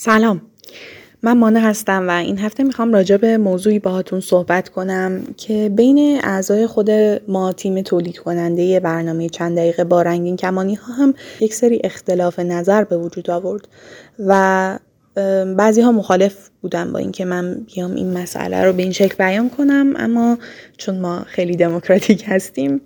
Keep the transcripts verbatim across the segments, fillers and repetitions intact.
سلام، من مانا هستم و این هفته میخوام راجع به موضوعی باهاتون صحبت کنم که بین اعضای خود ما تیم تولید کننده برنامه چند دقیقه با رنگین کمانی ها هم یک سری اختلاف نظر به وجود آورد و بعضی ها مخالف بودن با این که من بیام این مسئله رو به این شکل بیان کنم، اما چون ما خیلی دموکراتیک هستیم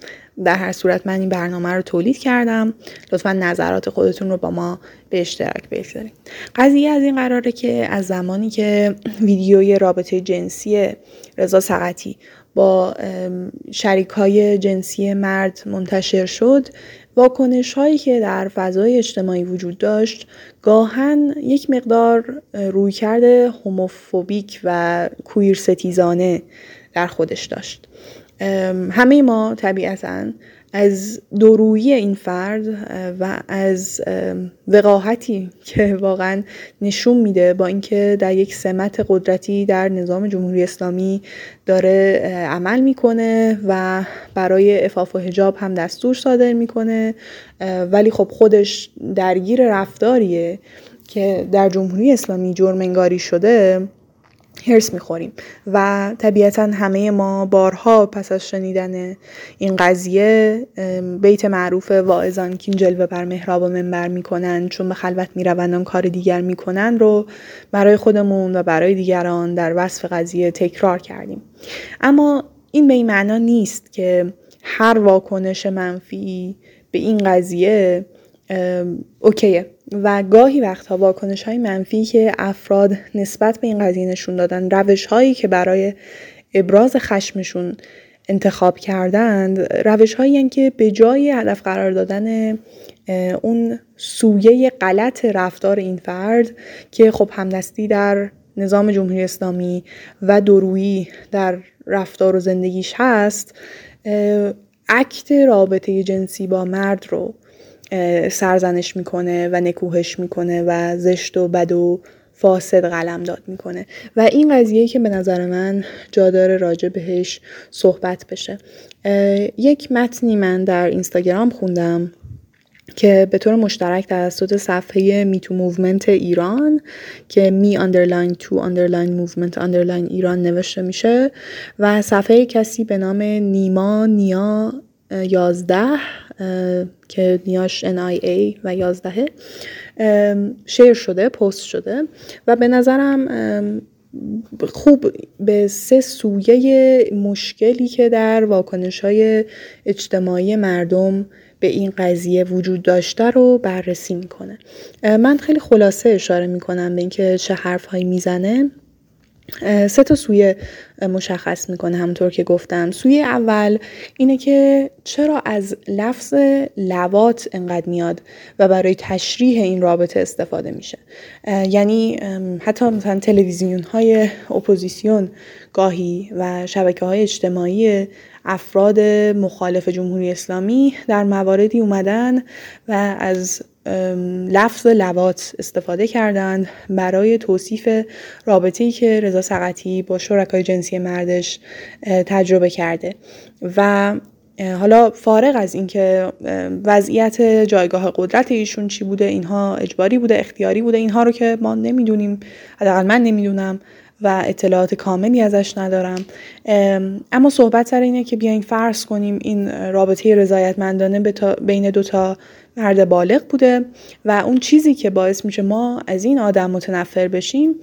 در هر صورت من این برنامه رو تولید کردم. لطفا نظرات خودتون رو با ما به اشتراک بگذارید. قضیه از این قراره که از زمانی که ویدیوی رابطه جنسی رضا سقطی با شریکای جنسی مرد منتشر شد، واکنش هایی که در فضای اجتماعی وجود داشت گاهن یک مقدار رویکرد هوموفوبیک و کویر ستیزانه در خودش داشت. همه ما طبیعتاً از دورویی این فرد و از وقاحتی که واقعاً نشون میده با اینکه در یک سمت قدرتی در نظام جمهوری اسلامی داره عمل میکنه و برای عفاف و حجاب هم دستور صادر میکنه، ولی خب خودش درگیر رفتاریه که در جمهوری اسلامی جرم انگاری شده، هرس میخوریم و طبیعتاً همه ما بارها پس از شنیدن این قضیه بیت معروف واعظان که این جلوه بر محراب و منبر میکنن چون به خلوت میروندن کار دیگر میکنن رو برای خودمون و برای دیگران در وصف قضیه تکرار کردیم. اما این به این معنا نیست که هر واکنش منفی به این قضیه اوکیه و گاهی وقتها واکنش های منفی که افراد نسبت به این قضیه نشون دادن، روش هایی که برای ابراز خشمشون انتخاب کردند، روش هایی هستند که به جای هدف قرار دادن اون سویه غلط رفتار این فرد که خب همدستی در نظام جمهوری اسلامی و دورویی در رفتار و زندگیش هست، اکت رابطه جنسی با مرد رو سرزنش میکنه و نکوهش میکنه و زشت و بد و فاسد قلمداد میکنه و این قضیه که به نظر من جا داره راجع بهش صحبت بشه. یک متنی من در اینستاگرام خوندم که به طور مشترک توسط صفحه میتو موومنت ایران که می اندرلاین تو اندرلاین موومنت اندرلاین ایران نوشته میشه و صفحه کسی به نام نیما نیا یازده که نیاش ان آی ای و یازده شیر شده، پست شده و به نظرم خوب به سه سویه مشکلی که در واکنش‌های اجتماعی مردم به این قضیه وجود داشته رو بررسی میکنه. من خیلی خلاصه اشاره میکنم به اینکه چه حرف‌هایی میزنه. سه تا سویه مشخص میکنه همونطور که گفتم. سویه اول اینه که چرا از لفظ لواط انقدر میاد و برای تشریح این رابطه استفاده میشه، یعنی حتی مثلا تلویزیون های اپوزیسیون گاهی و شبکه های اجتماعی افراد مخالف جمهوری اسلامی در مواردی اومدن و از لفظ لواط استفاده کردند برای توصیف رابطه‌ای که رضا سقطی با شرکای جنسی مردش تجربه کرده و حالا فارغ از اینکه وضعیت جایگاه قدرت ایشون چی بوده، اینها اجباری بوده، اختیاری بوده، اینها رو که ما نمیدونیم، حداقل من نمیدونم و اطلاعات کاملی ازش ندارم، اما صحبت سر اینه که بیاین فرض کنیم این رابطه رضایتمندانه بین دوتا مرد بالغ بوده و اون چیزی که باعث میشه ما از این آدم متنفر بشیم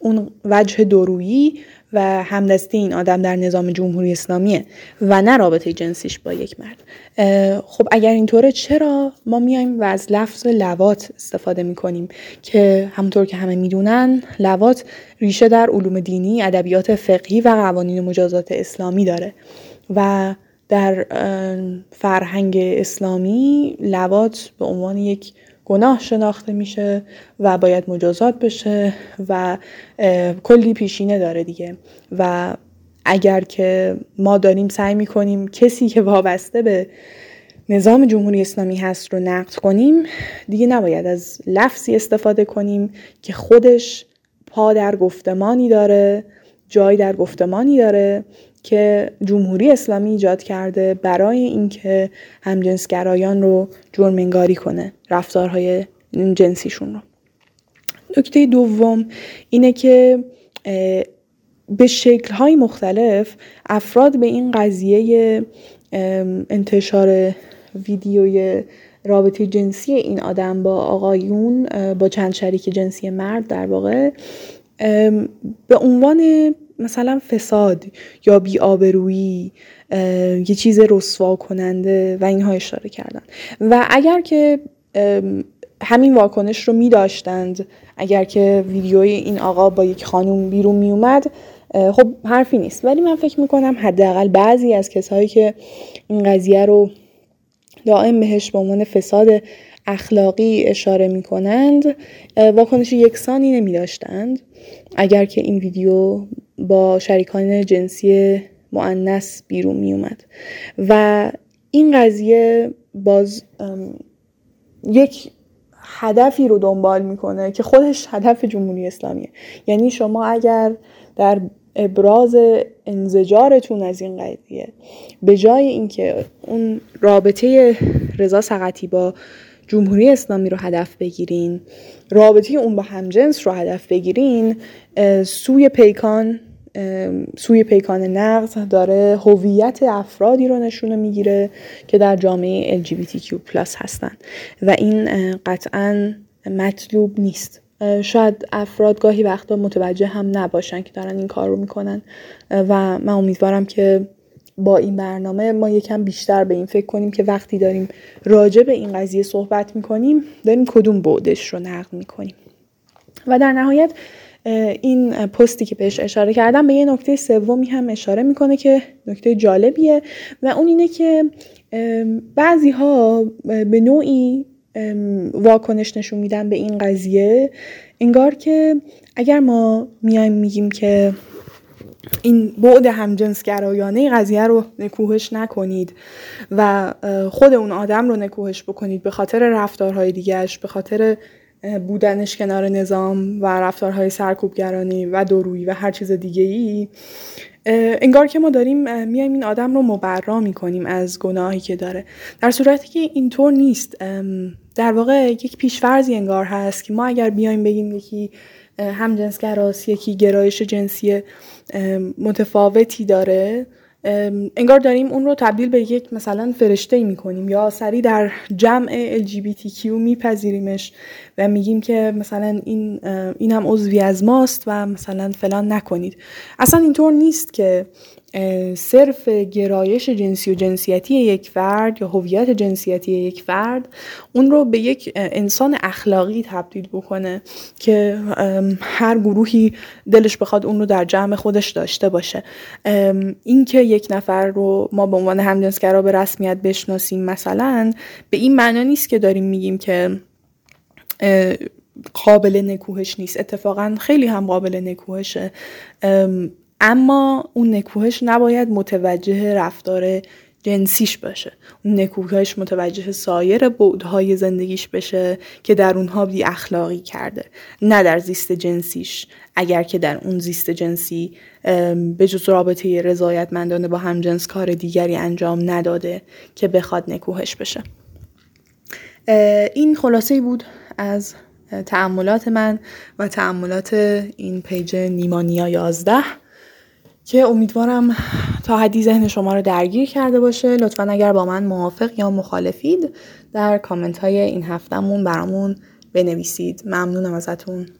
اون وجه دورویی و همدستی این آدم در نظام جمهوری اسلامیه و نه رابطه جنسیش با یک مرد. خب اگر اینطوره چرا ما میایم و از لفظ لواط استفاده میکنیم که همونطور که همه میدونن لواط ریشه در علوم دینی، ادبیات فقهی و قوانین مجازات اسلامی داره و در فرهنگ اسلامی لواط به عنوان یک گناه شناخته میشه و باید مجازات بشه و کلی پیشینه داره دیگه و اگر که ما داریم سعی میکنیم کسی که وابسته به نظام جمهوری اسلامی هست رو نقد کنیم، دیگه نباید از لفظی استفاده کنیم که خودش پا در گفتمانی داره، جای در گفتمانی داره که جمهوری اسلامی ایجاد کرده برای اینکه همجنسگرایان رو جرم انگاری کنه، رفتارهای جنسیشون رو. نکته دوم اینه که به شکل‌های مختلف افراد به این قضیه انتشار ویدیوی رابطه جنسی این آدم با آقایون، با چند شریک جنسی مرد در واقع، به عنوان مثلا فساد یا بی‌آبرویی، یه چیز رسوا کننده و اینها اشاره کردن. و اگر که همین واکنش رو می داشتند، اگر که ویدیوی این آقا با یک خانم بیرون می اومد، خب حرفی نیست. ولی من فکر می کنم حداقل بعضی از کسایی که این قضیه رو دائم بهش به عنوان فساد اخلاقی اشاره می کنند واکنش یکسانی نمی داشتند اگر که این ویدیو با شریکان جنسی مؤنث بیرون می اومد. و این قضیه باز یک هدفی رو دنبال میکنه که خودش هدف جمهوری اسلامیه. یعنی شما اگر در ابراز انزجارتون از این قضیه به جای اینکه اون رابطه رضا سقطی با جمهوری اسلامی رو هدف بگیرین، رابطه اون با همجنس رو هدف بگیرین، سوی پیکان سوی پیکان نقد داره هویت افرادی رو نشونه میگیره که در جامعه ال جی بی تی کیو پلاس هستن و این قطعاً مطلوب نیست. شاید افراد گاهی وقتا متوجه هم نباشن که دارن این کار رو میکنن و من امیدوارم که با این برنامه ما یکم بیشتر به این فکر کنیم که وقتی داریم راجع به این قضیه صحبت میکنیم داریم کدوم بعدش رو نقد میکنیم. و در نهایت این پستی که بهش اشاره کردم به یه نکته سومی هم اشاره میکنه که نکته جالبیه و اون اینه که بعضی ها به نوعی واکنش نشون میدن به این قضیه انگار که اگر ما میایم میگیم که این بعد همجنسگرایانه قضیه رو نکوهش نکنید و خود اون آدم رو نکوهش بکنید به خاطر رفتارهای دیگرش، به خاطر بودنش کنار نظام و رفتارهای سرکوبگرانی و دورویی و هر چیز دیگه‌ای، انگار که ما داریم میایم این آدم رو مبرا میکنیم از گناهی که داره، در صورتی که اینطور نیست. در واقع یک پیش‌فرضی انگار هست که ما اگر بیایم بگیم یکی همجنسگراست، یکی گرایش جنسی متفاوتی داره، انگار داریم اون رو تبدیل به یک مثلا فرشته میکنیم یا سری در جمع ال جی بی تی کیو میپذیریمش و میگیم که مثلا این این هم عضوی از ماست و مثلا فلان نکنید. اصلا اینطور نیست که صرف گرایش جنسی و جنسیتی یک فرد یا هویت جنسیتی یک فرد اون رو به یک انسان اخلاقی تبدیل بکنه که هر گروهی دلش بخواد اون رو در جمع خودش داشته باشه. این که یک نفر رو ما به عنوان همجنسگرا به رسمیت بشناسیم مثلا به این معنا نیست که داریم میگیم که قابل نکوهش نیست، اتفاقا خیلی هم قابل نکوهشه، اما اون نکوهش نباید متوجه رفتار جنسیش باشه، اون نکوهش متوجه سایر بعدهای زندگیش بشه که در اونها بی اخلاقی کرده، نه در زیست جنسیش. اگر که در اون زیست جنسی به جز رابطه رضایتمندانه با همجنس کار دیگری انجام نداده که بخواد نکوهش بشه. این خلاصه بود از تأملات من و تأملات این پیج نیمانیا یازده که امیدوارم تا حدی ذهن شما رو درگیر کرده باشه. لطفاً اگر با من موافق یا مخالفید در کامنت های این هفتمون برامون بنویسید. ممنونم ازتون.